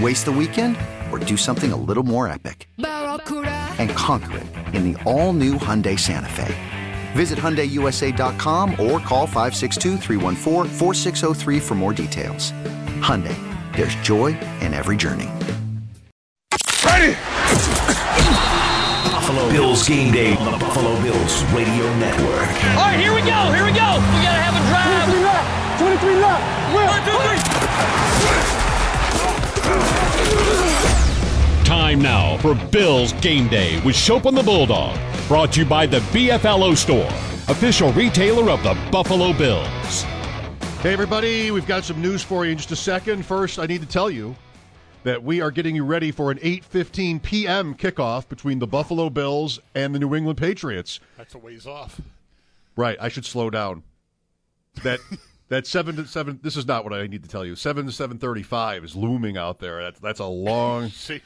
Waste the weekend or do something a little more epic and conquer it in the all-new Hyundai Santa Fe. Visit HyundaiUSA.com or call 562-314-4603 for more details. Hyundai, there's joy in every journey. Ready! Buffalo Bills game day on the Buffalo Bills Radio Network. All right, here we go, here we go. We got to have a drive. 23 left, 23 left. 1, 2, 3. Time now for Bills Game Day with Shope and the Bulldog. Brought to you by the BFLO Store, official retailer of the Buffalo Bills. Hey everybody, we've got some news for you in just a second. First, I need to tell you that we are getting you ready for an 8:15 p.m. kickoff between the Buffalo Bills and the New England Patriots. That's a ways off. Right, I should slow down. That... That 7 to 7. This is not what I need to tell you. 7 to 7:35 is looming out there. That's a long. Save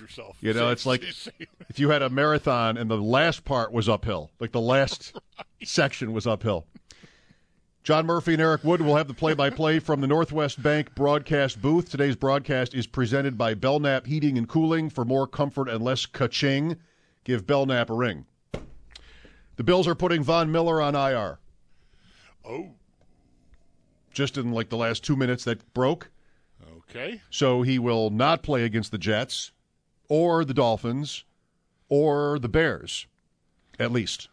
yourself. You know, it's like if you had a marathon and the last part was uphill, like the last section was uphill. John Murphy and Eric Wood will have the play-by-play from the Northwest Bank broadcast booth. Today's broadcast is presented by Belknap Heating and Cooling. For more comfort and less ka-ching, give Belknap a ring. The Bills are putting Von Miller on IR. Oh. Just in like the last 2 minutes that broke. Okay. So he will not play against the Jets or the Dolphins or the Bears, at least.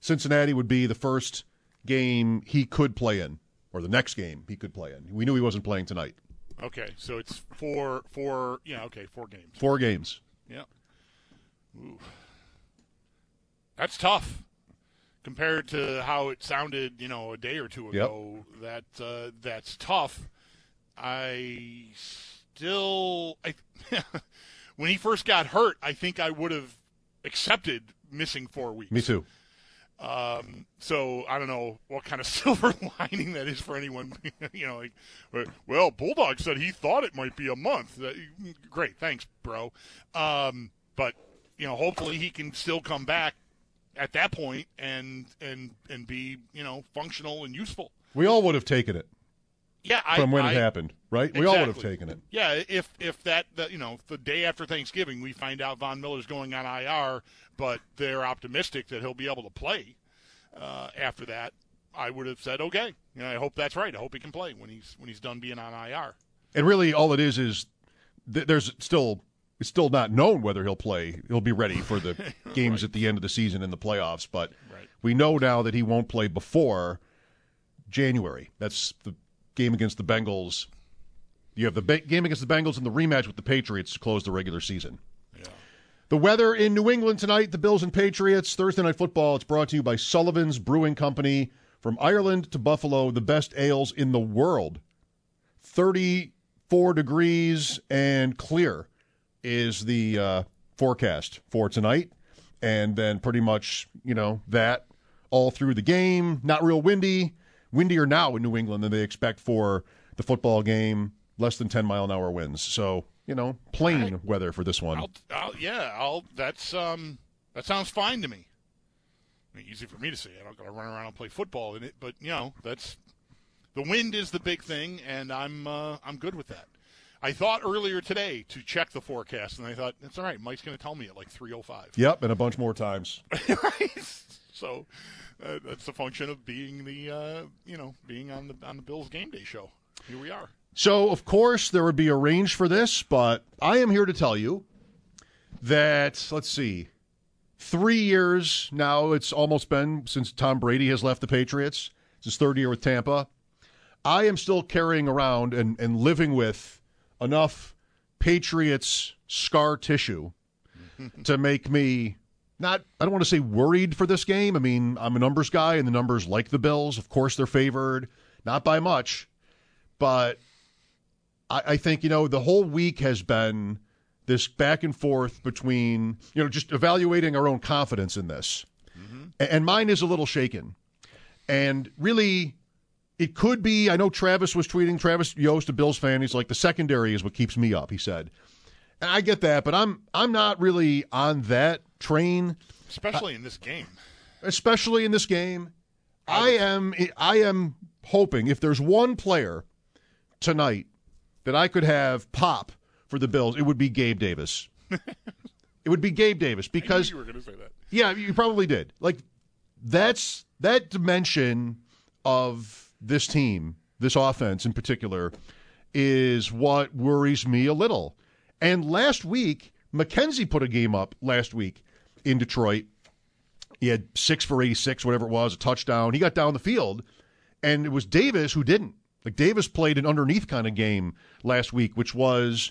Cincinnati would be the first game he could play in, or the next game he could play in. We knew he wasn't playing tonight. Okay, so it's four games. 4 games. Yeah. Ooh. That's tough. Compared to how it sounded, you know, a day or two ago, yep. That's tough. When he first got hurt, I think I would have accepted missing 4 weeks. Me too. So I don't know what kind of silver lining that is for anyone. You know, like, well, Bulldog said he thought it might be a month. Great, thanks, bro. But you know, hopefully he can still come back at that point and be, you know, functional and useful. We all would have taken it. Yeah, it happened, right? Exactly. We all would have taken it. Yeah, if the day after Thanksgiving we find out Von Miller's going on IR, but they're optimistic that he'll be able to play after that, I would have said okay. You know, I hope that's right. I hope he can play when he's done being on IR. And really, all it is there's still. It's still not known whether he'll play. He'll be ready for the games right at the end of the season in the playoffs, but we know now that he won't play before January. That's the game against the Bengals. You have the game against the Bengals and the rematch with the Patriots to close the regular season. Yeah. The weather in New England tonight, the Bills and Patriots, Thursday Night Football. It's brought to you by Sullivan's Brewing Company. From Ireland to Buffalo, the best ales in the world. 34 degrees and clear is the forecast for tonight, and then pretty much, you know, that all through the game. Not real windy, windier now in New England than they expect for the football game, less than 10-mile-an-hour winds. So, you know, plain weather for this one. That sounds fine to me. I mean, easy for me to say. I'm not going to run around and play football in it, but, you know, that's the wind is the big thing, and I'm good with that. I thought earlier today to check the forecast, and I thought, it's all right, Mike's going to tell me at like 3:05. Yep, and a bunch more times. Right? So that's the function of being being on the Bills Game Day show. Here we are. So, of course, there would be a range for this, but I am here to tell you that, let's see, 3 years now, it's almost been since Tom Brady has left the Patriots. It's his third year with Tampa. I am still carrying around and living with enough Patriots scar tissue to make me not, I don't want to say worried for this game. I mean, I'm a numbers guy, and the numbers like the Bills. Of course, they're favored, not by much. But I think, you know, the whole week has been this back and forth between, you know, just evaluating our own confidence in this. Mm-hmm. And mine is a little shaken. And really, it could be, I know Travis was tweeting, Travis Yost, a Bills fan, he's like, the secondary is what keeps me up, he said. And I get that, but I'm not really on that train. Especially in this game. Especially in this game. I am hoping, if there's one player tonight that I could have pop for the Bills, it would be Gabe Davis. It would be Gabe Davis, because I knew you were going to say that. Yeah, you probably did. Like, that's that dimension of this team, this offense in particular, is what worries me a little. And last week, McKenzie put a game up last week in Detroit. He had 6 for 86, whatever it was, a touchdown. He got down the field, and it was Davis who didn't. Like, Davis played an underneath kind of game last week, which was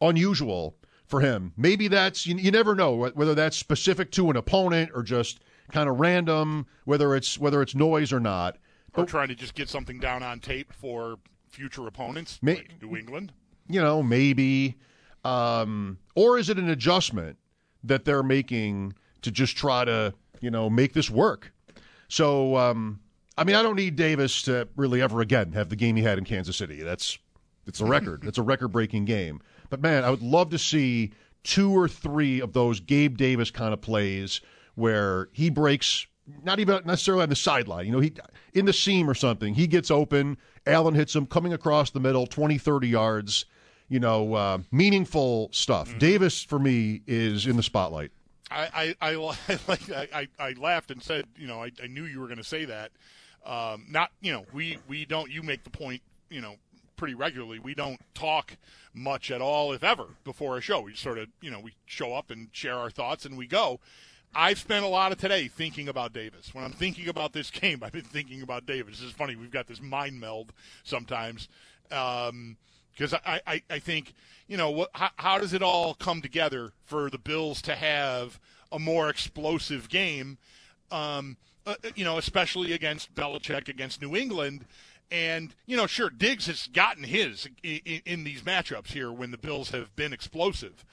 unusual for him. Maybe that's, you never know whether that's specific to an opponent or just kind of random, whether it's noise or not. Or trying to just get something down on tape for future opponents, like New England. You know, maybe. Or is it an adjustment that they're making to just try to, you know, make this work? So, I mean, I don't need Davis to really ever again have the game he had in Kansas City. It's a record. It's a record-breaking game. But, man, I would love to see 2 or 3 of those Gabe Davis kind of plays where he breaks, not even necessarily on the sideline, you know, he in the seam or something. He gets open. Allen hits him coming across the middle, 20, 30 yards. You know, meaningful stuff. Mm-hmm. Davis, for me, is in the spotlight. I laughed and said, you know, I knew you were going to say that. Not, you know, we don't, you make the point, you know, pretty regularly. We don't talk much at all, if ever, before a show. We sort of, you know, we show up and share our thoughts and we go. I've spent a lot of today thinking about Davis. When I'm thinking about this game, I've been thinking about Davis. It's funny. We've got this mind meld sometimes. Because I think, you know, how does it all come together for the Bills to have a more explosive game, you know, especially against Belichick, against New England. And, you know, sure, Diggs has gotten his in these matchups here when the Bills have been explosive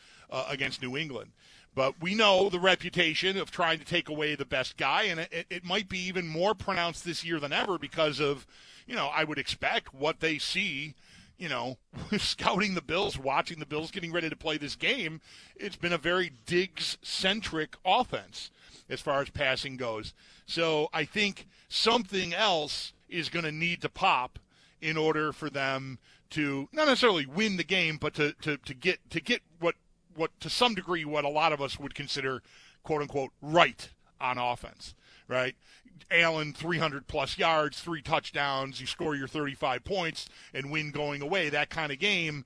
against New England. But we know the reputation of trying to take away the best guy, and it might be even more pronounced this year than ever because of, you know, I would expect what they see. You know, scouting the Bills, watching the Bills, getting ready to play this game, it's been a very Diggs-centric offense as far as passing goes. So I think something else is going to need to pop in order for them to not necessarily win the game, but to get what to some degree what a lot of us would consider quote unquote right on offense. Right? Allen, 300-plus yards, 3 touchdowns, you score your 35 points and win going away, that kind of game.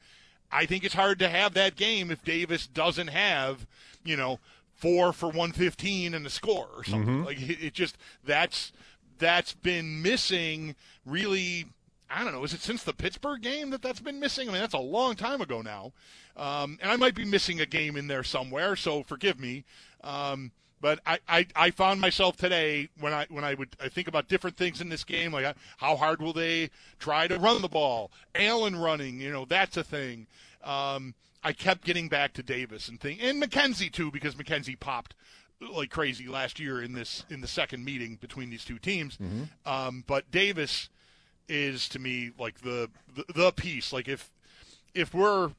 I think it's hard to have that game if Davis doesn't have, you know, 4 for 115 and a score or something. Mm-hmm. Like, it just – that's been missing really – I don't know, is it since the Pittsburgh game that's been missing? I mean, that's a long time ago now. And I might be missing a game in there somewhere, so forgive me. But I found myself today when I think about different things in this game, like how hard will they try to run the ball? Allen running, you know, that's a thing. I kept getting back to Davis and McKenzie too, because McKenzie popped like crazy last year in the second meeting between these two teams. Mm-hmm. But Davis is to me like the piece. Like if we're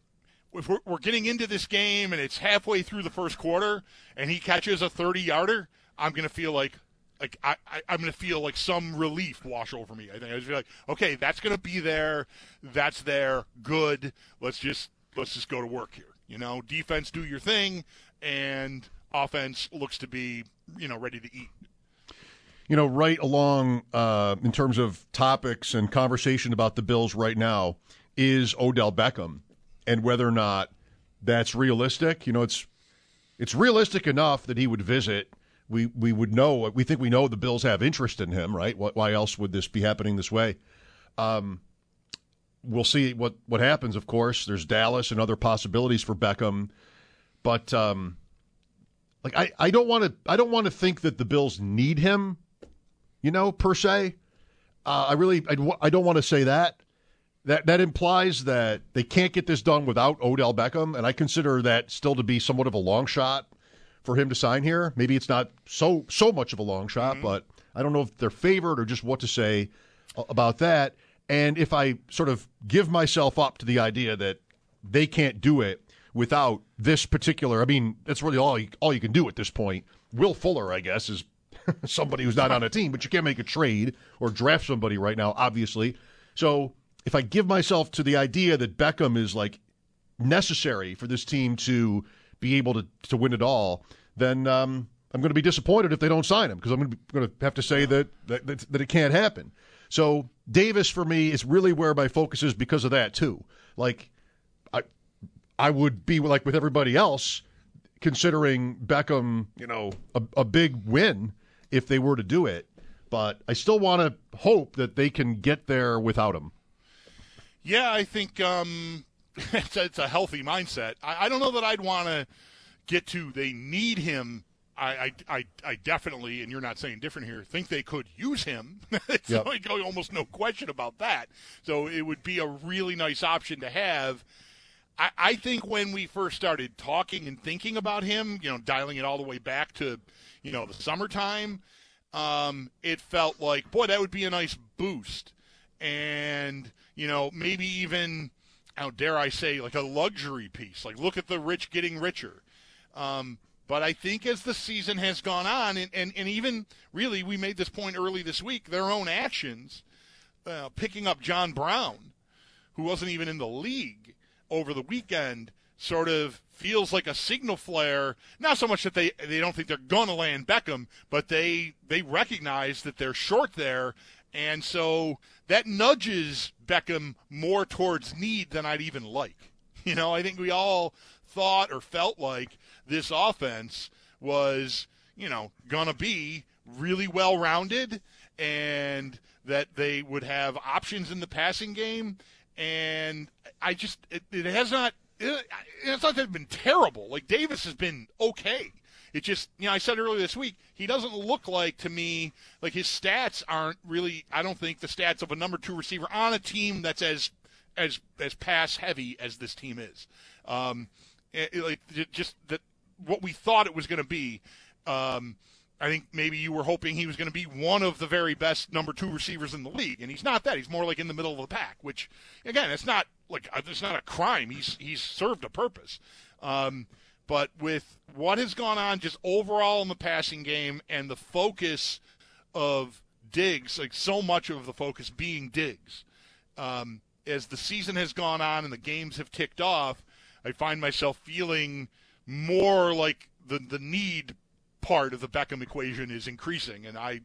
getting into this game and it's halfway through the first quarter and he catches a 30-yarder, I'm going to feel like I'm going to feel like some relief wash over me. I think I just feel like, okay, that's going to be there. That's there. Good. Let's just go to work here. You know, defense, do your thing, and offense looks to be, you know, ready to eat. You know, right along in terms of topics and conversation about the Bills right now is Odell Beckham. And whether or not that's realistic, you know, it's It's realistic enough that he would visit. We would know. We think we know the Bills have interest in him, right? Why else would this be happening this way? We'll see what happens, of course. There's Dallas and other possibilities for Beckham. But I don't want to think that the Bills need him, you know, per se. I don't want to say that. That implies that they can't get this done without Odell Beckham, and I consider that still to be somewhat of a long shot for him to sign here. Maybe it's not so much of a long shot, mm-hmm. but I don't know if they're favored or just what to say about that. And if I sort of give myself up to the idea that they can't do it without this particular, I mean, that's really all you can do at this point. Will Fuller, I guess, is somebody who's not on a team, but you can't make a trade or draft somebody right now, obviously. So if I give myself to the idea that Beckham is like necessary for this team to be able to win it all, then I'm going to be disappointed if they don't sign him, because I'm going to have to say that it can't happen. So Davis, for me, is really where my focus is because of that, too. Like, I would be, like with everybody else, considering Beckham, you know, a big win if they were to do it. But I still want to hope that they can get there without him. Yeah, I think it's a healthy mindset. I don't know that I'd want to get to they need him. I definitely, and you're not saying different here, think they could use him. It's yep. like almost no question about that. So it would be a really nice option to have. I think when we first started talking and thinking about him, you know, dialing it all the way back to, you know, the summertime, it felt like, boy, that would be a nice boost. And, you know, maybe even, how dare I say, like a luxury piece. Like, look at the rich getting richer. But I think as the season has gone on, and even really we made this point early this week, their own actions, picking up John Brown, who wasn't even in the league over the weekend, sort of feels like a signal flare. Not so much that they don't think they're going to land Beckham, but they recognize that they're short there. And so that nudges Beckham more towards need than I'd even like. You know, I think we all thought or felt like this offense was, you know, going to be really well-rounded and that they would have options in the passing game. And I just – it has not – it's not that it's been terrible. Like, Davis has been okay. It just – you know, I said earlier this week, he doesn't look like, to me, like his stats aren't really – I don't think the stats of a number two receiver on a team that's as pass-heavy as this team is. Just that what we thought it was going to be. I think maybe you were hoping he was going to be one of the very best number two receivers in the league, and he's not that. He's more like in the middle of the pack, which, again, it's not a crime. He's served a purpose. But with what has gone on just overall in the passing game and the focus of Diggs, like so much of the focus being Diggs, as the season has gone on and the games have ticked off, I find myself feeling more like the need part of the Beckham equation is increasing, and I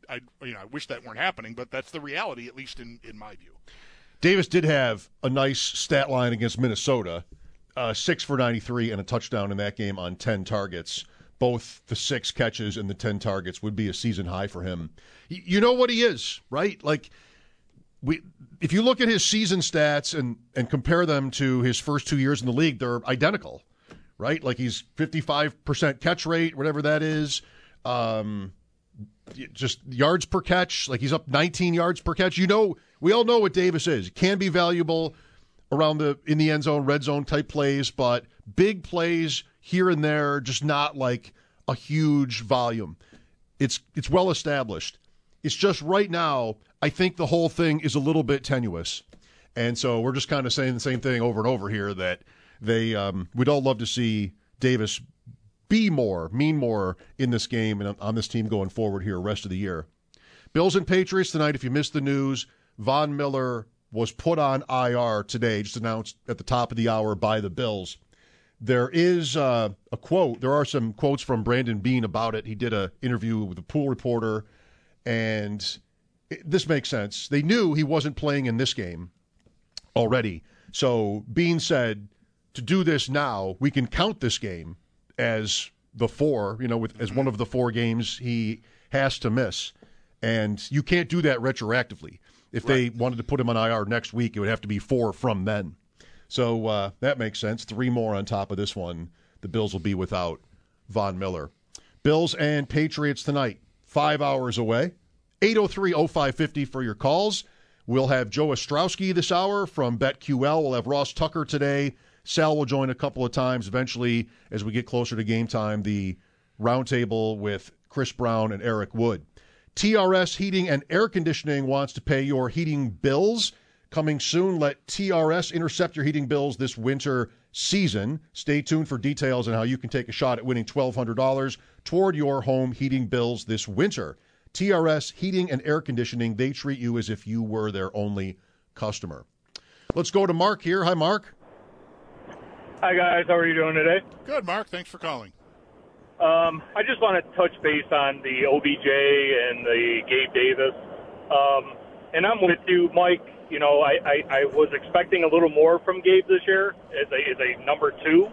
wish that weren't happening, but that's the reality, at least in my view. Davis did have a nice stat line against Minnesota, 6 for 93 and a touchdown in that game on 10 targets. Both the 6 catches and the 10 targets would be a season high for him. You know what he is, right? Like, if you look at his season stats and compare them to his first 2 years in the league, they're identical, right? Like, he's 55% catch rate, whatever that is. Just yards per catch, like he's up 19 yards per catch. You know, we all know what Davis is. He can be valuable around in the end zone, red zone type plays, but big plays here and there, just not like a huge volume. It's well established. It's just right now, I think the whole thing is a little bit tenuous. And so we're just kind of saying the same thing over and over here, that they we'd all love to see Davis be more, mean more in this game and on this team going forward here rest of the year. Bills and Patriots tonight, if you missed the news, Von Miller was put on IR today, just announced at the top of the hour by the Bills. There is a quote. There are some quotes from Brandon Bean about it. He did an interview with a Pool reporter, and this makes sense. They knew he wasn't playing in this game already. So Bean said, to do this now, we can count this game as the four, you know, with as one of the four games he has to miss. And you can't do that retroactively. If they wanted to put him on IR next week, it would have to be four from then. So that makes sense. Three more on top of this one. The Bills will be without Von Miller. Bills and Patriots tonight, 5 hours away. 803-0550 for your calls. We'll have Joe Ostrowski this hour from BetQL. We'll have Ross Tucker today. Sal will join a couple of times. Eventually, as we get closer to game time, the roundtable with Chris Brown and Eric Wood. TRS Heating and Air Conditioning wants to pay your heating bills. Coming soon, let TRS intercept your heating bills this winter season. Stay tuned for details on how you can take a shot at winning $1,200 toward your home heating bills this winter. TRS Heating and Air Conditioning, they treat you as if you were their only customer. Let's go to Mark here. Hi, Mark. Hi, guys. How are you doing today? Good, Mark. Thanks for calling. I just want to touch base on the OBJ and the Gabe Davis. And I'm with you, Mike. You know, I was expecting a little more from Gabe this year as a number two.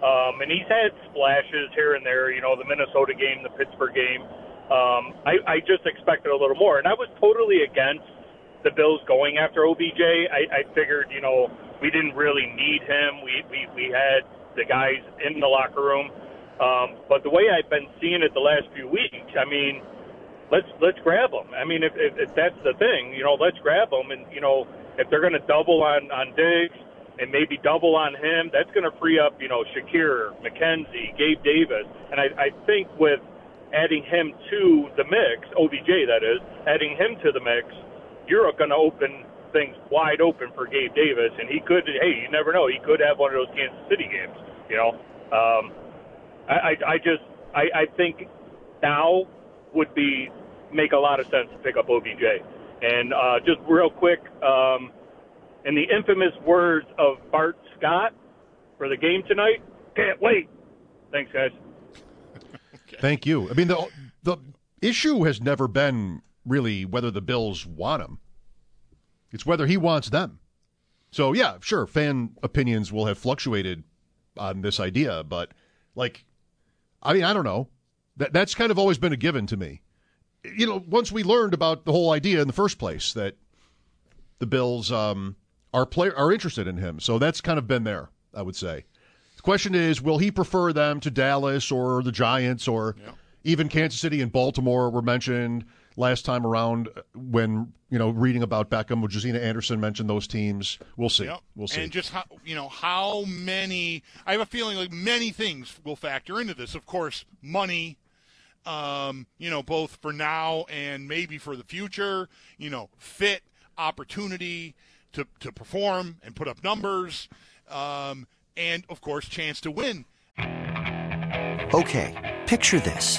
And he's had splashes here and there, you know, the Minnesota game, the Pittsburgh game. I just expected a little more. And I was totally against the Bills going after OBJ. I figured, you know, we didn't really need him. We had the guys in the locker room. But the way I've been seeing it the last few weeks, I mean, let's grab them. I mean, if that's the thing, you know, let's grab them. And, you know, if they're going to double on Diggs and maybe double on him, that's going to free up, you know, Shakir, McKenzie, Gabe Davis. And I think with adding him to the mix, OBJ that is, adding him to the mix, you're going to open things wide open for Gabe Davis. And he could, hey, you never know, he could have one of those Kansas City games, you know. I think now would be make a lot of sense to pick up OBJ. And just real quick, in the infamous words of Bart Scott for the game tonight, can't wait. Thanks, guys. Okay. Thank you. I mean, the issue has never been really whether the Bills want him. It's whether he wants them. So, yeah, sure, fan opinions will have fluctuated on this idea, but, like, I mean, I don't know. That's kind of always been a given to me. You know, once we learned about the whole idea in the first place that the Bills are interested in him. So that's kind of been there, I would say. The question is, will he prefer them to Dallas or the Giants or even Kansas City and Baltimore were mentioned last time around when, you know, reading about Beckham, when Josina Anderson mentioned those teams. We'll see. Yep. We'll see. And just how, you know, how many – I have a feeling like many things will factor into this. Of course, money, you know, both for now and maybe for the future, you know, fit, opportunity to perform and put up numbers, and, of course, chance to win. Okay, picture this.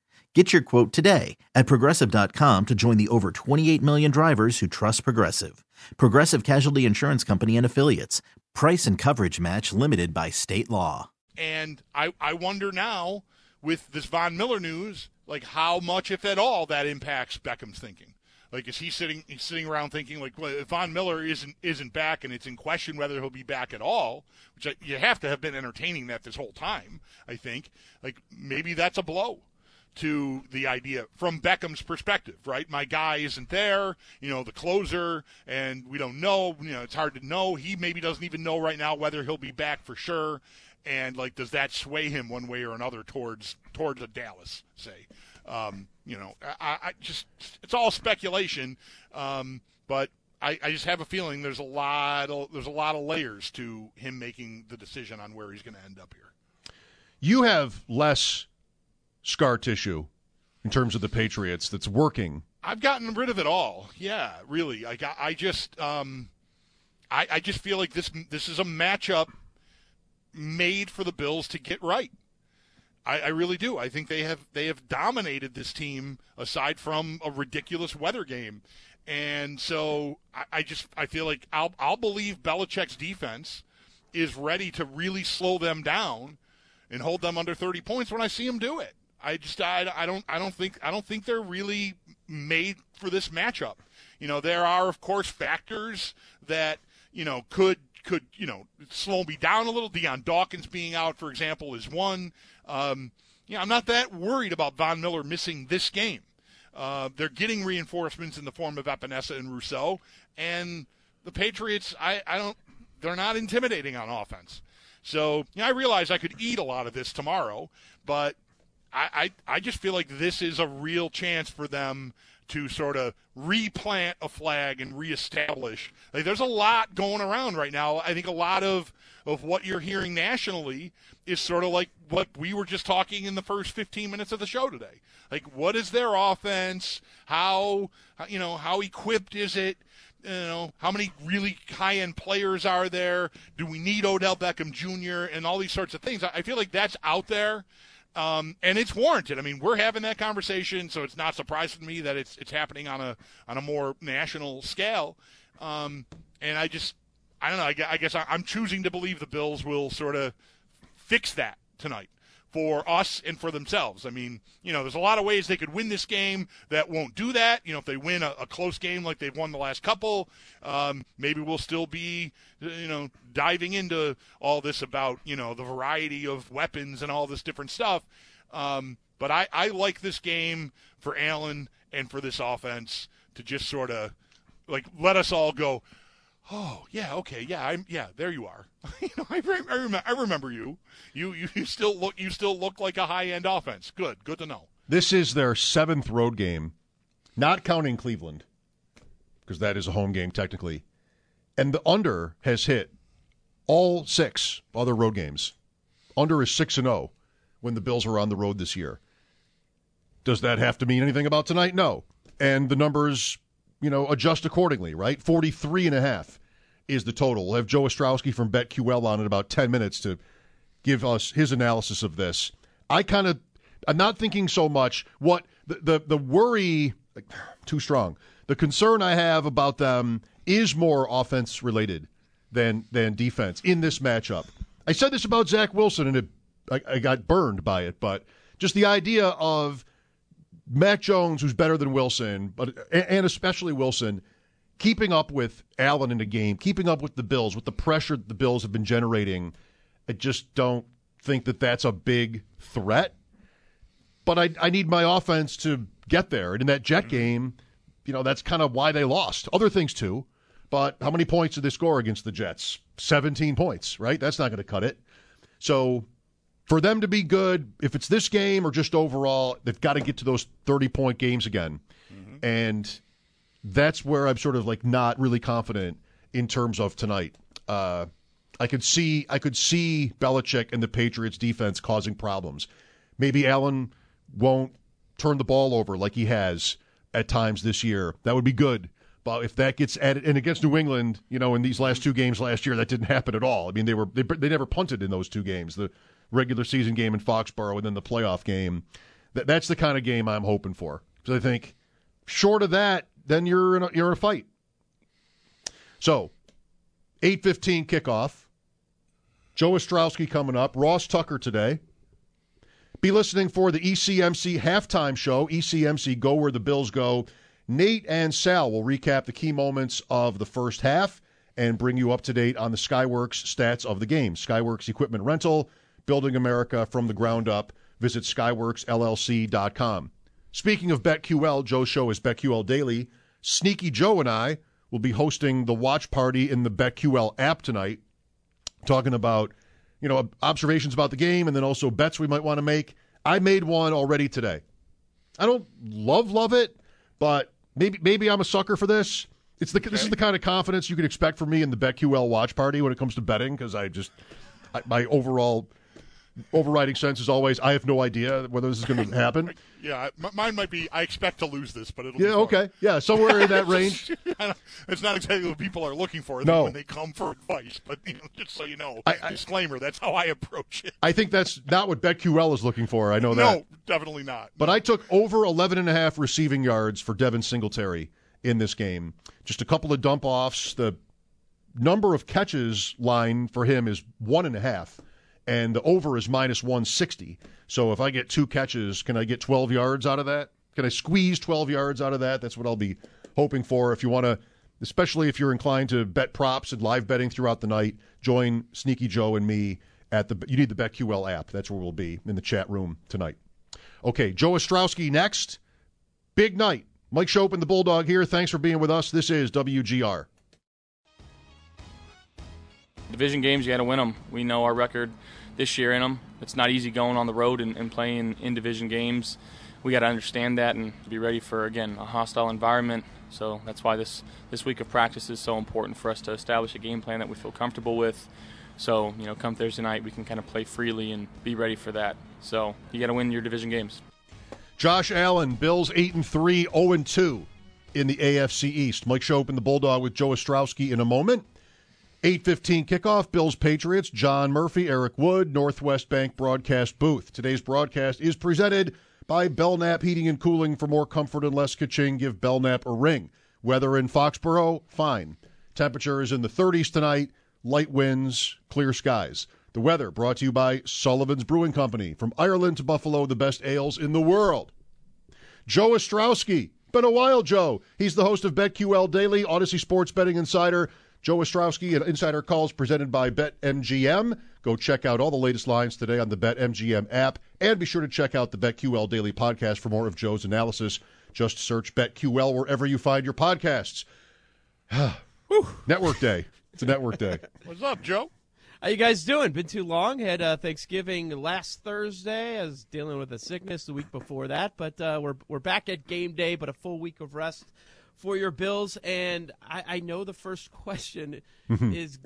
Get your quote today at Progressive.com to join the over 28 million drivers who trust Progressive. Progressive Casualty Insurance Company and Affiliates. Price and coverage match limited by state law. And I wonder now, with this Von Miller news, like how much, if at all, that impacts Beckham's thinking. Like, is he sitting around thinking, like, well, if Von Miller isn't back and it's in question whether he'll be back at all, which you have to have been entertaining that this whole time, I think, like, maybe that's a blow to the idea from Beckham's perspective, right? My guy isn't there, the closer, and we don't know, it's hard to know. He maybe doesn't even know right now whether he'll be back for sure. And, like, does that sway him one way or another towards a Dallas, say? I just, it's all speculation, but I just have a feeling there's a lot of layers to him making the decision on where he's going to end up here. You have less scar tissue in terms of the Patriots that's working. I've gotten rid of it all. Yeah, really. I just feel like this is a matchup made for the Bills to get right. I really do. I think they have dominated this team aside from a ridiculous weather game, and so I feel like I'll believe Belichick's defense is ready to really slow them down and hold them under 30 points when I see them do it. I don't think they're really made for this matchup. There are of course factors that could slow me down a little. Deion Dawkins being out, for example, is one. I'm not that worried about Von Miller missing this game. They're getting reinforcements in the form of Epinesa and Rousseau, and the Patriots, they're not intimidating on offense. So I realize I could eat a lot of this tomorrow, but I just feel like this is a real chance for them to sort of replant a flag and reestablish. Like, there's a lot going around right now. I think a lot of what you're hearing nationally is sort of like what we were just talking in the first 15 minutes of the show today. Like, what is their offense? How equipped is it? How many really high-end players are there? Do we need Odell Beckham Jr. and all these sorts of things? I feel like that's out there. And it's warranted. I mean, we're having that conversation, so it's not surprising to me that it's happening on a more national scale. I don't know. I guess I'm choosing to believe the Bills will sort of fix that tonight for us and for themselves. I mean, there's a lot of ways they could win this game that won't do that. If they win a close game like they've won the last couple, maybe we'll still be, diving into all this about, the variety of weapons and all this different stuff. But I like this game for Allen and for this offense to just sort of, like, let us all go, oh, yeah, okay, yeah, there you are. I remember you. You still look like a high-end offense. Good to know. This is their 7th road game, not counting Cleveland, because that is a home game technically. And the under has hit all 6 other road games. Under is 6-0 when the Bills are on the road this year. Does that have to mean anything about tonight? No. And the numbers, adjust accordingly, right? 43.5 is the total. We'll have Joe Ostrowski from BetQL on in about 10 minutes to give us his analysis of this. I'm not thinking so much what the worry, like, too strong. The concern I have about them is more offense related than defense in this matchup. I said this about Zach Wilson, and I got burned by it, but just the idea of Mac Jones, who's better than Wilson, and especially Wilson, keeping up with Allen in the game, keeping up with the Bills, with the pressure the Bills have been generating. I just don't think that that's a big threat. But I need my offense to get there. And in that Jet game, that's kind of why they lost. Other things too. But how many points did they score against the Jets? 17 points, right? That's not going to cut it. So for them to be good, if it's this game or just overall, they've got to get to those 30-point games again. Mm-hmm. And that's where I'm sort of, like, not really confident in terms of tonight. I could see Belichick and the Patriots defense causing problems. Maybe Allen won't turn the ball over like he has at times this year. That would be good But if that gets added, and against New England, you know, in these last two games last year, that didn't happen at all. I mean, they never punted in those two games, the regular season game in Foxborough and then the playoff game. That's the kind of game I'm hoping for. So I think short of that, then you're in a fight. So 8:15 kickoff. Joe Ostrowski coming up. Ross Tucker today. Be listening for the ECMC halftime show. ECMC, Go Where the Bills Go. Nate and Sal will recap the key moments of the first half and bring you up to date on the Skyworks stats of the game. Skyworks Equipment Rental, building America from the ground up. Visit SkyworksLLC.com. Speaking of BetQL, Joe's show is BetQL Daily. Sneaky Joe and I will be hosting the watch party in the BetQL app tonight, talking about, you know, observations about the game and then also bets we might want to make. I made one already today. I don't love it, but maybe I'm a sucker for this. This is the kind of confidence you can expect from me in the BetQL watch party when it comes to betting, because my overall overriding sense is always I have no idea whether this is going to happen. Yeah, mine might be I expect to lose this, but it'll be fun. Okay. Yeah, somewhere in that range. It's not exactly what people are looking for when they come for advice, but you know, just so you know, disclaimer, that's how I approach it. I think that's not what BetQL is looking for. I know that. No, definitely not. But I took over 11.5 receiving yards for Devin Singletary in this game. Just a couple of dump-offs. The number of catches line for him is 1.5. And the over is -160. So if I get 2 catches, can I get 12 yards out of that? Can I squeeze 12 yards out of that? That's what I'll be hoping for. If you want to, especially if you're inclined to bet props and live betting throughout the night, join Sneaky Joe and me you need the BetQL app. That's where we'll be, in the chat room tonight. Okay, Joe Ostrowski next. Big night. Mike Schopen, the Bulldog here. Thanks for being with us. This is WGR. Division games, you got to win them. We know our record this year in them. It's not easy going on the road and playing in division games. We got to understand that and be ready for, again, a hostile environment. So that's why this week of practice is so important for us to establish a game plan that we feel comfortable with. So, you know, come Thursday night, we can kind of play freely and be ready for that. So you got to win your division games. Josh Allen, Bills 8-3, 0-2 in the AFC East. Mike Schopen, the Bulldog, with Joe Ostrowski in a moment. 8:15 kickoff, Bills-Patriots, John Murphy, Eric Wood, Northwest Bank broadcast booth. Today's broadcast is presented by Belknap Heating and Cooling. For more comfort and less ka-ching, give Belknap a ring. Weather in Foxborough, fine. Temperature is in the 30s tonight, light winds, clear skies. The weather brought to you by Sullivan's Brewing Company. From Ireland to Buffalo, the best ales in the world. Joe Ostrowski, been a while, Joe. He's the host of BetQL Daily, Odyssey Sports Betting Insider. Joe Ostrowski and Insider Calls presented by BetMGM. Go check out all the latest lines today on the BetMGM app, and be sure to check out the BetQL Daily podcast for more of Joe's analysis. Just search BetQL wherever you find your podcasts. Network day. It's a network day. What's up, Joe? How you guys doing? Been too long. Had Thanksgiving last Thursday. I was dealing with a sickness the week before that, but we're back at game day, but a full week of rest for your Bills, and I know the first question is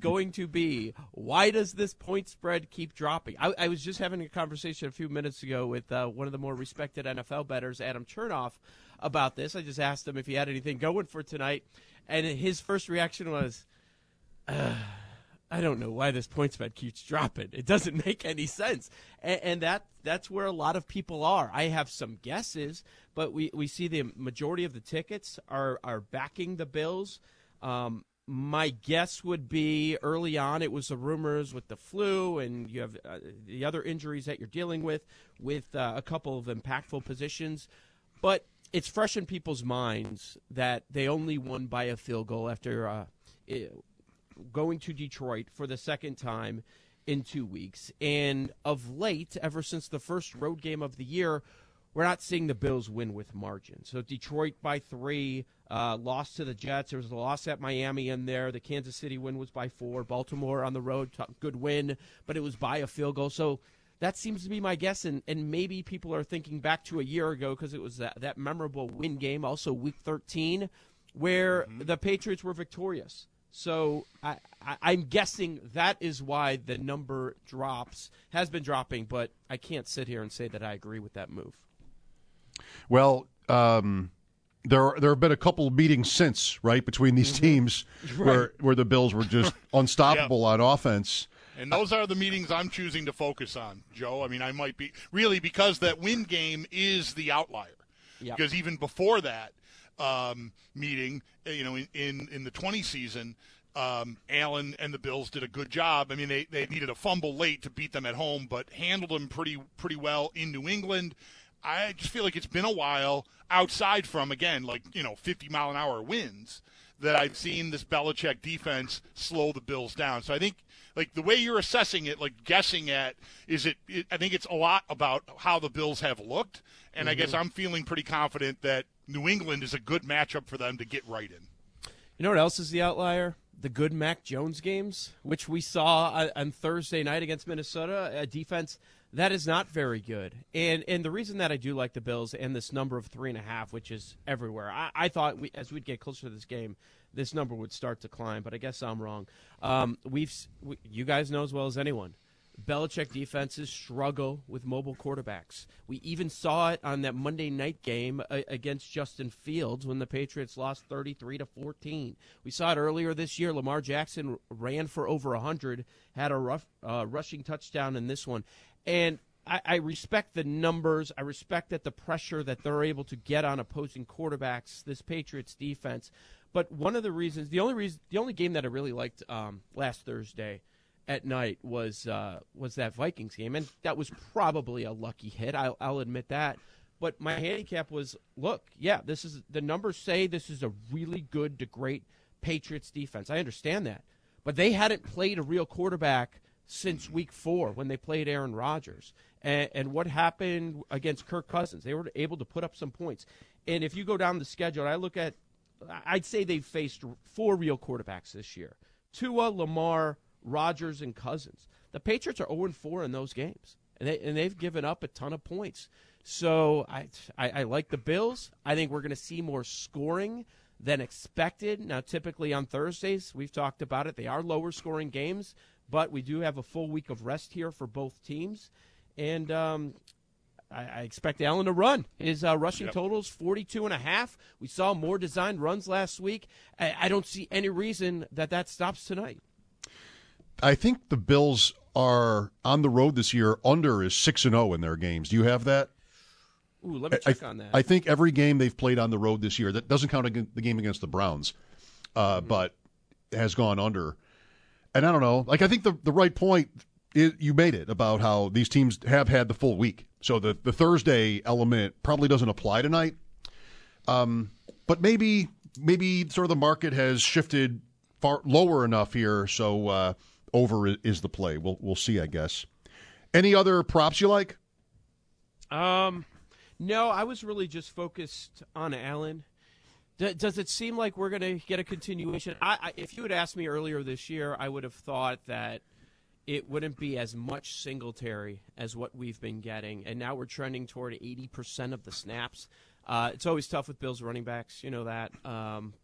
going to be, why does this point spread keep dropping? I was just having a conversation a few minutes ago with one of the more respected NFL bettors, Adam Chernoff, about this. I just asked him if he had anything going for tonight, and his first reaction was, I don't know why this point spread keeps dropping. It doesn't make any sense. And that's where a lot of people are. I have some guesses, but we see the majority of the tickets are backing the Bills. My guess would be early on it was the rumors with the flu, and you have the other injuries that you're dealing with a couple of impactful positions. But it's fresh in people's minds that they only won by a field goal after going to Detroit for the second time in 2 weeks. And of late, ever since the first road game of the year, we're not seeing the Bills win with margin. So Detroit by 3, lost to the Jets. There was a loss at Miami in there. The Kansas City win was by 4. Baltimore on the road, good win, but it was by a field goal. So that seems to be my guess, and maybe people are thinking back to a year ago because it was that memorable win game, also Week 13, where the Patriots were victorious. So I'm guessing that is why the number has been dropping, but I can't sit here and say that I agree with that move. Well, There have been a couple of meetings since, right, between these teams where the Bills were just unstoppable on offense. And those are the meetings I'm choosing to focus on, Joe. I mean, I might be really because that win game is the outlier. Yep. Because even before that meeting, you know, in the 20 season, Allen and the Bills did a good job. I mean, they needed a fumble late to beat them at home, but handled them pretty well in New England. I just feel like it's been a while outside from, again, like, you know, 50-mile-an-hour winds that I've seen this Belichick defense slow the Bills down. So I think, like, the way you're assessing it, like guessing at, I think it's a lot about how the Bills have looked, and I guess I'm feeling pretty confident that New England is a good matchup for them to get right in. You know what else is the outlier? The good Mac Jones games, which we saw on Thursday night against Minnesota, a defense that is not very good. And the reason that I do like the Bills and this number of 3.5, which is everywhere, I thought as we'd get closer to this game, this number would start to climb, but I guess I'm wrong. You guys know as well as anyone, Belichick defenses struggle with mobile quarterbacks. We even saw it on that Monday night game against Justin Fields when the Patriots lost 33-14. We saw it earlier this year. Lamar Jackson ran for over 100, had a rushing touchdown in this one. And I respect the numbers. I respect that the pressure that they're able to get on opposing quarterbacks, this Patriots defense. But one of the reasons, the only game that I really liked last Thursday at night was that Vikings game, and that was probably a lucky hit. I'll admit that. But my handicap was, look, this is the numbers say this is a really good to great Patriots defense. I understand that, but they hadn't played a real quarterback since Week 4 when they played Aaron Rodgers. And what happened against Kirk Cousins? They were able to put up some points. And if you go down the schedule, and I look at, I'd say they've faced 4 real quarterbacks this year: Tua, Lamar, Rodgers, and Cousins. The Patriots are 0-4 in those games, and they've given up a ton of points. So I like the Bills. I think we're going to see more scoring than expected. Now, typically on Thursdays, we've talked about it, they are lower-scoring games, but we do have a full week of rest here for both teams. And I expect Allen to run. His rushing totals, 42.5. We saw more designed runs last week. I don't see any reason that stops tonight. I think the Bills are on the road this year. Under is 6-0 in their games. Do you have that? Ooh, let me check on that. I think every game they've played on the road this year, that doesn't count the game against the Browns, but has gone under. And I don't know. Like, I think the right point is, you made it about how these teams have had the full week. So the Thursday element probably doesn't apply tonight. But maybe sort of the market has shifted far lower enough here, so over is the play. We'll see, I guess. Any other props you like? No, I was really just focused on Allen. Does it seem like we're going to get a continuation? If you had asked me earlier this year, I would have thought that it wouldn't be as much Singletary as what we've been getting, and now we're trending toward 80% of the snaps. It's always tough with Bills running backs, you know that.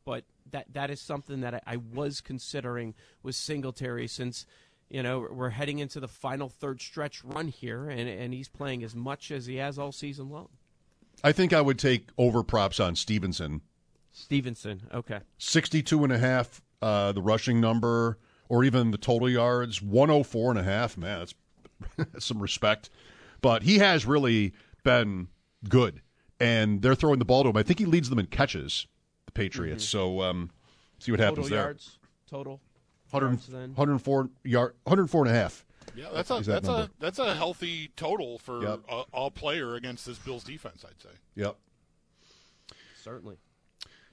But that is something that I was considering with Singletary, since, you know, we're heading into the final third stretch run here, and he's playing as much as he has all season long. I think I would take over props on Stevenson. Okay. 62.5, the rushing number, or even the total yards, 104.5. Man, that's some respect. But he has really been good. And they're throwing the ball to him. I think he leads them in catches, the Patriots. So see what happens there. Total yards, total. 104.5. Yeah, that's a healthy total for all player against this Bills defense, I'd say. Yep. Certainly.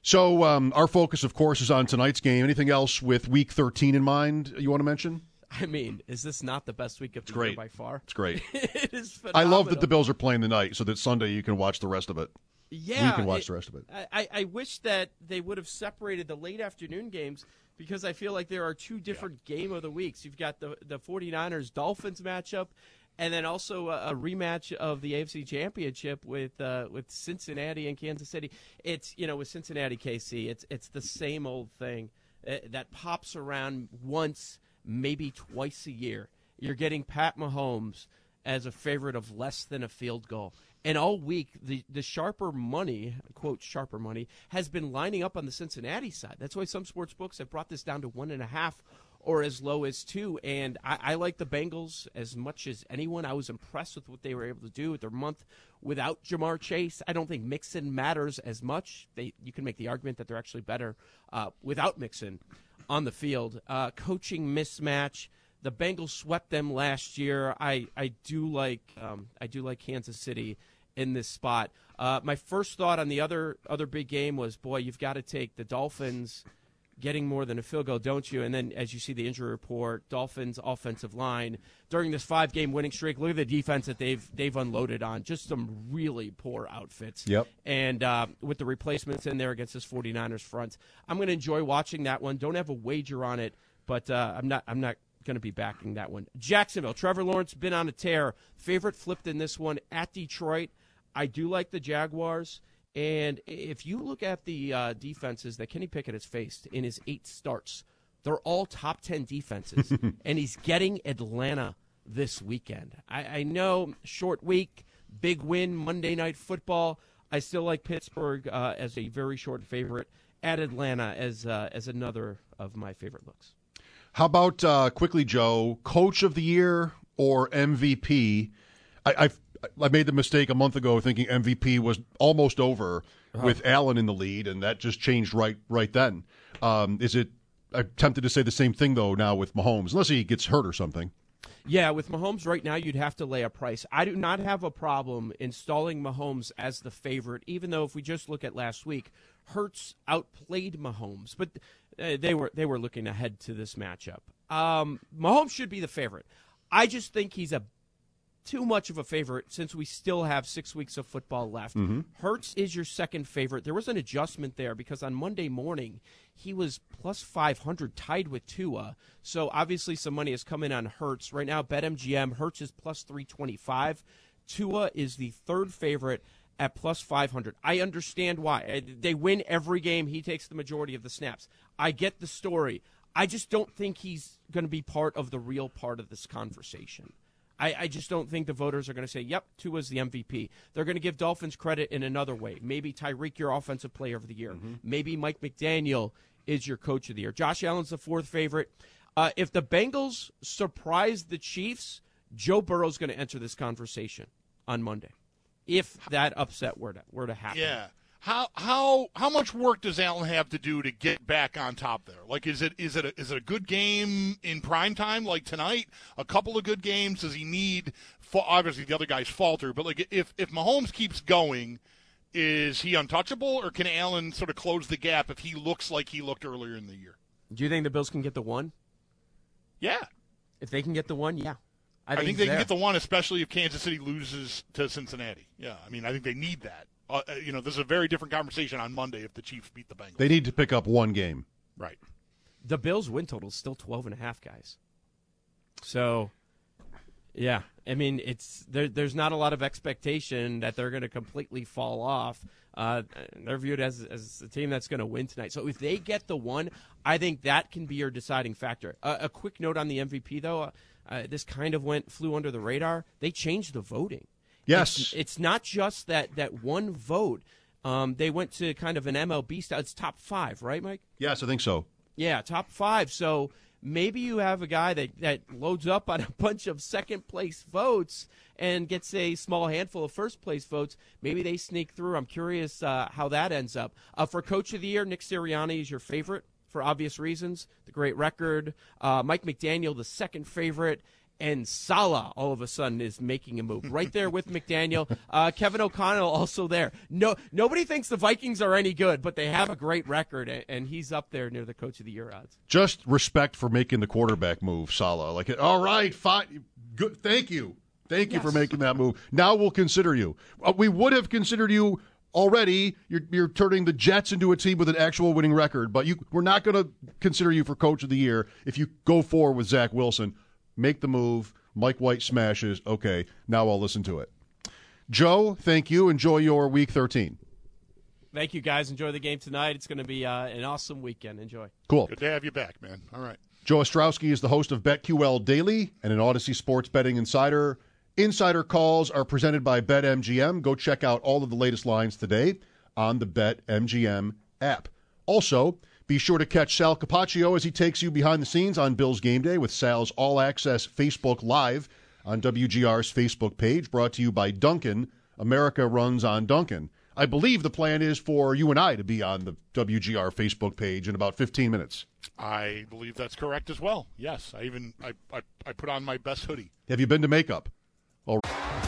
So our focus, of course, is on tonight's game. Anything else with Week 13 in mind you want to mention? I mean, is this not the best week of the year by far? It's great. It is phenomenal. I love that the Bills are playing tonight so that Sunday you can watch the rest of it. Yeah. You can watch the rest of it. I wish that they would have separated the late afternoon games, because I feel like there are 2 different game of the weeks. You've got the 49ers-Dolphins matchup, and then also a rematch of the AFC Championship with Cincinnati and Kansas City. It's, you know, with Cincinnati, KC, it's the same old thing that pops around once, maybe twice a year. You're getting Pat Mahomes as a favorite of less than a field goal. And all week, the sharper money, quote, sharper money, has been lining up on the Cincinnati side. That's why some sports books have brought this down to 1.5 or as low as 2. And I like the Bengals as much as anyone. I was impressed with what they were able to do with their month without Jamar Chase. I don't think Mixon matters as much. You can make the argument that they're actually better without Mixon on the field. Coaching mismatch. The Bengals swept them last year. I do like Kansas City in this spot. My first thought on the other big game was, boy, you've got to take the Dolphins getting more than a field goal, don't you? And then as you see the injury report, Dolphins offensive line during this 5-game winning streak. Look at the defense that they've unloaded on. Just some really poor outfits. Yep. And with the replacements in there against this 49ers front, I'm going to enjoy watching that one. Don't have a wager on it, but I'm not going to be backing that one. Jacksonville, Trevor Lawrence been on a tear. Favorite flipped in this one at Detroit. I do like the Jaguars. And if you look at the defenses that Kenny Pickett has faced in his 8 starts, they're all top 10 defenses. And he's getting Atlanta this weekend. I know, short week, big win, Monday Night Football. I still like Pittsburgh as a very short favorite at Atlanta as another of my favorite looks. How about, quickly, Joe, Coach of the Year or MVP? I made the mistake a month ago thinking MVP was almost over with Allen in the lead, and that just changed right then. I'm tempted to say the same thing, though, now with Mahomes, unless he gets hurt or something. Yeah, with Mahomes right now, you'd have to lay a price. I do not have a problem installing Mahomes as the favorite, even though if we just look at last week, Hurts outplayed Mahomes. But they were looking ahead to this matchup. Mahomes should be the favorite. I just think he's too much of a favorite since we still have 6 weeks of football left. Mm-hmm. Hurts is your second favorite. There was an adjustment there because on Monday morning he was plus 500, tied with Tua. So obviously some money has come in on Hurts. Right now, BetMGM, Hurts is plus 325. Tua is the third favorite at plus 500. I understand why. They win every game. He takes the majority of the snaps. I get the story. I just don't think he's going to be part of the real part of this conversation. I just don't think the voters are going to say, yep, Tua's the MVP. They're going to give Dolphins credit in another way. Maybe Tyreek, your offensive player of the year. Mm-hmm. Maybe Mike McDaniel is your coach of the year. Josh Allen's the fourth favorite. If the Bengals surprise the Chiefs, Joe Burrow's going to enter this conversation on Monday. If that upset were to happen. Yeah. How much work does Allen have to do to get back on top there? Like, is it a good game in prime time like tonight? A couple of good games? Does he need? Obviously, the other guys falter, but like if Mahomes keeps going, is he untouchable, or can Allen sort of close the gap if he looks like he looked earlier in the year? Do you think the Bills can get the one? Yeah. If they can get the one, yeah. I think they can get the one, especially if Kansas City loses to Cincinnati. Yeah, I mean, I think they need that. This is a very different conversation on Monday if the Chiefs beat the Bengals. They need to pick up one game. Right. The Bills' win total is still 12.5, guys. So, yeah, I mean, it's there's not a lot of expectation that they're going to completely fall off. They're viewed as the team that's going to win tonight. So if they get the one, I think that can be your deciding factor. A quick note on the MVP, though. This kind of flew under the radar. They changed the voting. Yes. It's not just that one vote. They went to kind of an MLB style. It's top 5, right, Mike? Yes, I think so. Yeah, top 5. So maybe you have a guy that loads up on a bunch of second-place votes and gets a small handful of first-place votes. Maybe they sneak through. I'm curious how that ends up. For Coach of the Year, Nick Sirianni is your favorite. For obvious reasons, the great record, Mike McDaniel, the second favorite, and Salah all of a sudden is making a move. Right there with McDaniel. Kevin O'Connell also there. No, nobody thinks the Vikings are any good, but they have a great record, and he's up there near the Coach of the Year odds. Just respect for making the quarterback move, Salah. Like, all right, fine, good, thank you. Thank you for making that move. Now we'll consider you. We would have considered you already. You're turning the Jets into a team with an actual winning record, but we're not going to consider you for Coach of the Year if you go forward with Zach Wilson. Make the move. Mike White smashes. Okay, now I'll listen to it. Joe, thank you. Enjoy your Week 13. Thank you, guys. Enjoy the game tonight. It's going to be an awesome weekend. Enjoy. Cool. Good to have you back, man. All right. Joe Ostrowski is the host of BetQL Daily and an Odyssey Sports Betting Insider. Insider calls are presented by BetMGM. Go check out all of the latest lines today on the BetMGM app. Also, be sure to catch Sal Capaccio as he takes you behind the scenes on Bills Game Day with Sal's All Access Facebook Live on WGR's Facebook page, brought to you by Dunkin'. America runs on Dunkin'. I believe the plan is for you and I to be on the WGR Facebook page in about 15 minutes. I believe that's correct as well. Yes, I put on my best hoodie. Have you been to makeup? All right.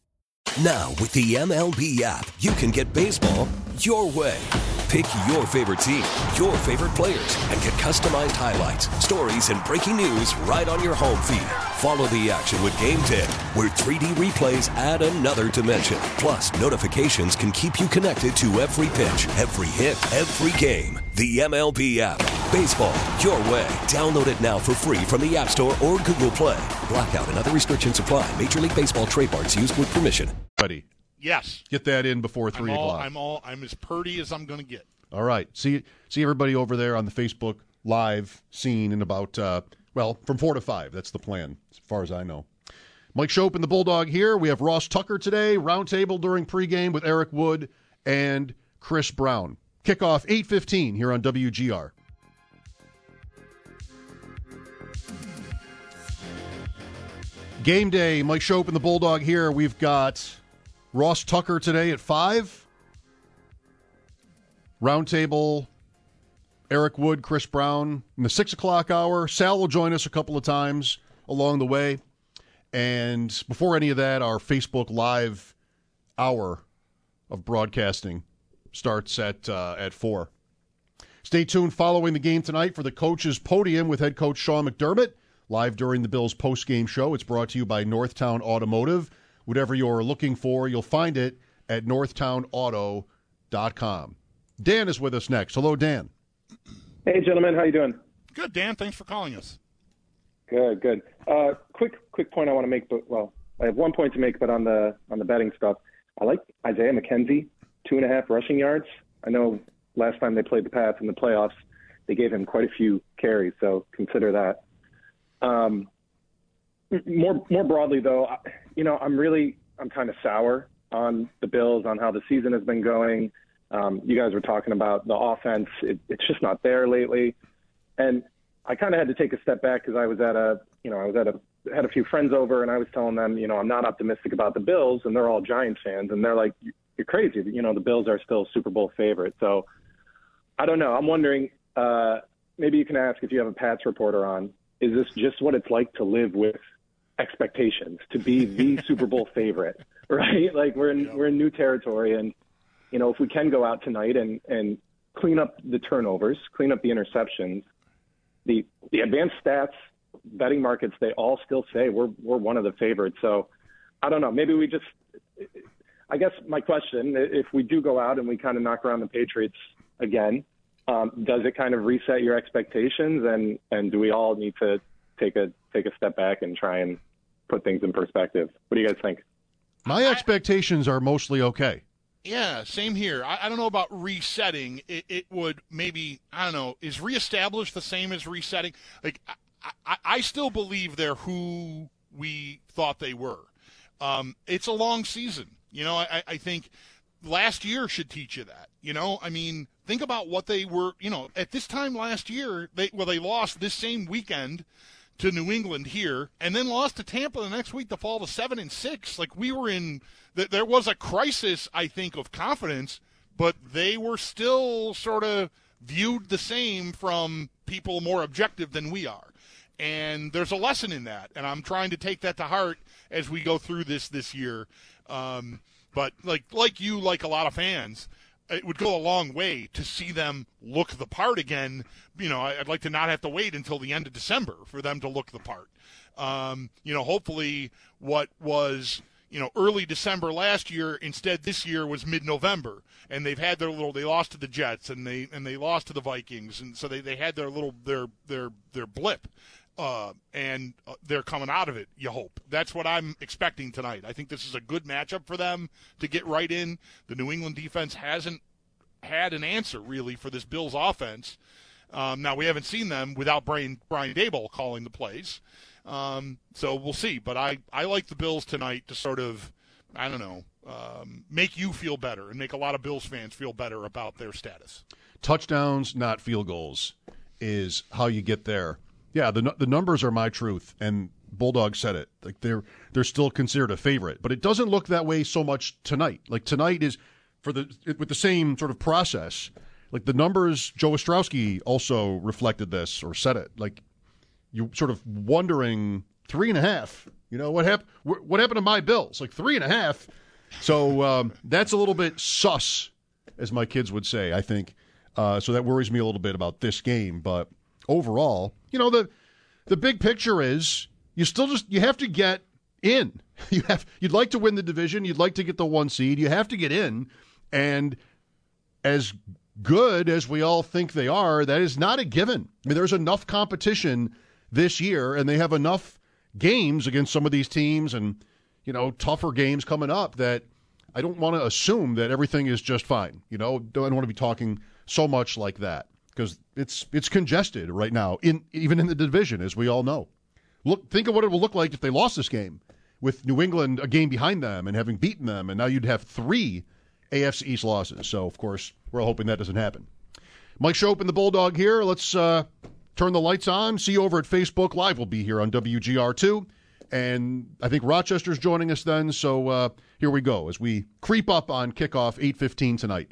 Now, with the MLB app, you can get baseball your way. Pick your favorite team, your favorite players, and get customized highlights, stories, and breaking news right on your home feed. Follow the action with Game Tip, where 3D replays add another dimension. Plus, notifications can keep you connected to every pitch, every hit, every game. The MLB app. Baseball, your way. Download it now for free from the App Store or Google Play. Blackout and other restrictions apply. Major League Baseball trademarks used with permission. Buddy. Yes. Get that in before 3 o'clock. I'm as purty as I'm going to get. All right. See everybody over there on the Facebook Live scene in about, from 4 to 5. That's the plan, as far as I know. Mike Shope and the Bulldog here. We have Ross Tucker today. Roundtable during pregame with Eric Wood and Chris Brown. Kickoff 8:15 here on WGR. Game Day, Mike Shope and the Bulldog here. We've got Ross Tucker today at 5. Roundtable, Eric Wood, Chris Brown in the 6 o'clock hour. Sal will join us a couple of times along the way. And before any of that, our Facebook Live hour of broadcasting starts at 4. Stay tuned following the game tonight for the Coach's Podium with head coach Sean McDermott. Live during the Bills post-game show. It's brought to you by Northtown Automotive. Whatever you're looking for, you'll find it at northtownauto.com. Dan is with us next. Hello, Dan. Hey, gentlemen. How you doing? Good, Dan. Thanks for calling us. Good. Quick point I want to make, but I have one point to make, but on the betting stuff, I like Isaiah McKenzie, 2.5 rushing yards. I know last time they played the Pats in the playoffs, they gave him quite a few carries, so consider that. More broadly, though, I'm kind of sour on the Bills, on how the season has been going. You guys were talking about the offense. It's just not there lately. And I kind of had to take a step back because I had a few friends over, and I was telling them, I'm not optimistic about the Bills, and they're all Giants fans. And they're like, you're crazy. The Bills are still Super Bowl favorite. So I don't know. I'm wondering, maybe you can ask if you have a Pats reporter on. Is this just what it's like to live with expectations, to be the Super Bowl favorite, right? Like we're in new territory, and if we can go out tonight and clean up the turnovers, clean up the interceptions, the advanced stats, betting markets, they all still say we're one of the favorites. So I don't know. Maybe I guess my question, if we do go out and we kind of knock around the Patriots again, does it kind of reset your expectations, and do we all need to take a step back and try and put things in perspective? What do you guys think? My expectations are mostly okay. Yeah, same here. I don't know about resetting. It would maybe, I don't know, is reestablished the same as resetting? Like I still believe they're who we thought they were. It's a long season. I think last year should teach you that. Think about what they were, at this time last year, they lost this same weekend to New England here, and then lost to Tampa the next week to fall to 7-6. Like, we were in there was a crisis, I think, of confidence, but they were still sort of viewed the same from people more objective than we are. And there's a lesson in that, and I'm trying to take that to heart as we go through this year. But like a lot of fans, it would go a long way to see them look the part again. You know, I'd like to not have to wait until the end of December for them to look the part. You know, hopefully what was, you know, early December last year, instead this year was mid-November, and they've had they lost to the Jets and they lost to the Vikings, and so they had their blip. And they're coming out of it, you hope. That's what I'm expecting tonight. I think this is a good matchup for them to get right in. The New England defense hasn't had an answer, really, for this Bills offense. Now, we haven't seen them without Brian Daboll calling the plays. So we'll see. But I like the Bills tonight to sort of, I don't know, make you feel better and make a lot of Bills fans feel better about their status. Touchdowns, not field goals, is how you get there. Yeah, the numbers are my truth, and Bulldog said it. Like, they're still considered a favorite, but it doesn't look that way so much tonight. Like, tonight is with the same sort of process. Like, the numbers, Joe Ostrowski also reflected this or said it. Like, you sort of wondering 3.5. You know, what happened to my Bills? Like, 3.5. So that's a little bit sus, as my kids would say. I think so. That worries me a little bit about this game, but. Overall, you know, the big picture is you have to get in. You'd like to win the division, you'd like to get the 1 seed, you have to get in, and as good as we all think they are, that is not a given. I mean, there's enough competition this year, and they have enough games against some of these teams and, you know, tougher games coming up that I don't want to assume that everything is just fine. You know, don't want to be talking so much like that. Because it's congested right now, even in the division, as we all know. Think of what it will look like if they lost this game, with New England a game behind them and having beaten them, and now you'd have 3 AFC East losses. So, of course, we're all hoping that doesn't happen. Mike Schoep and the Bulldog here. Let's turn the lights on. See you over at Facebook Live. We'll be here on WGR2. And I think Rochester's joining us then, so here we go as we creep up on kickoff 8:15 tonight.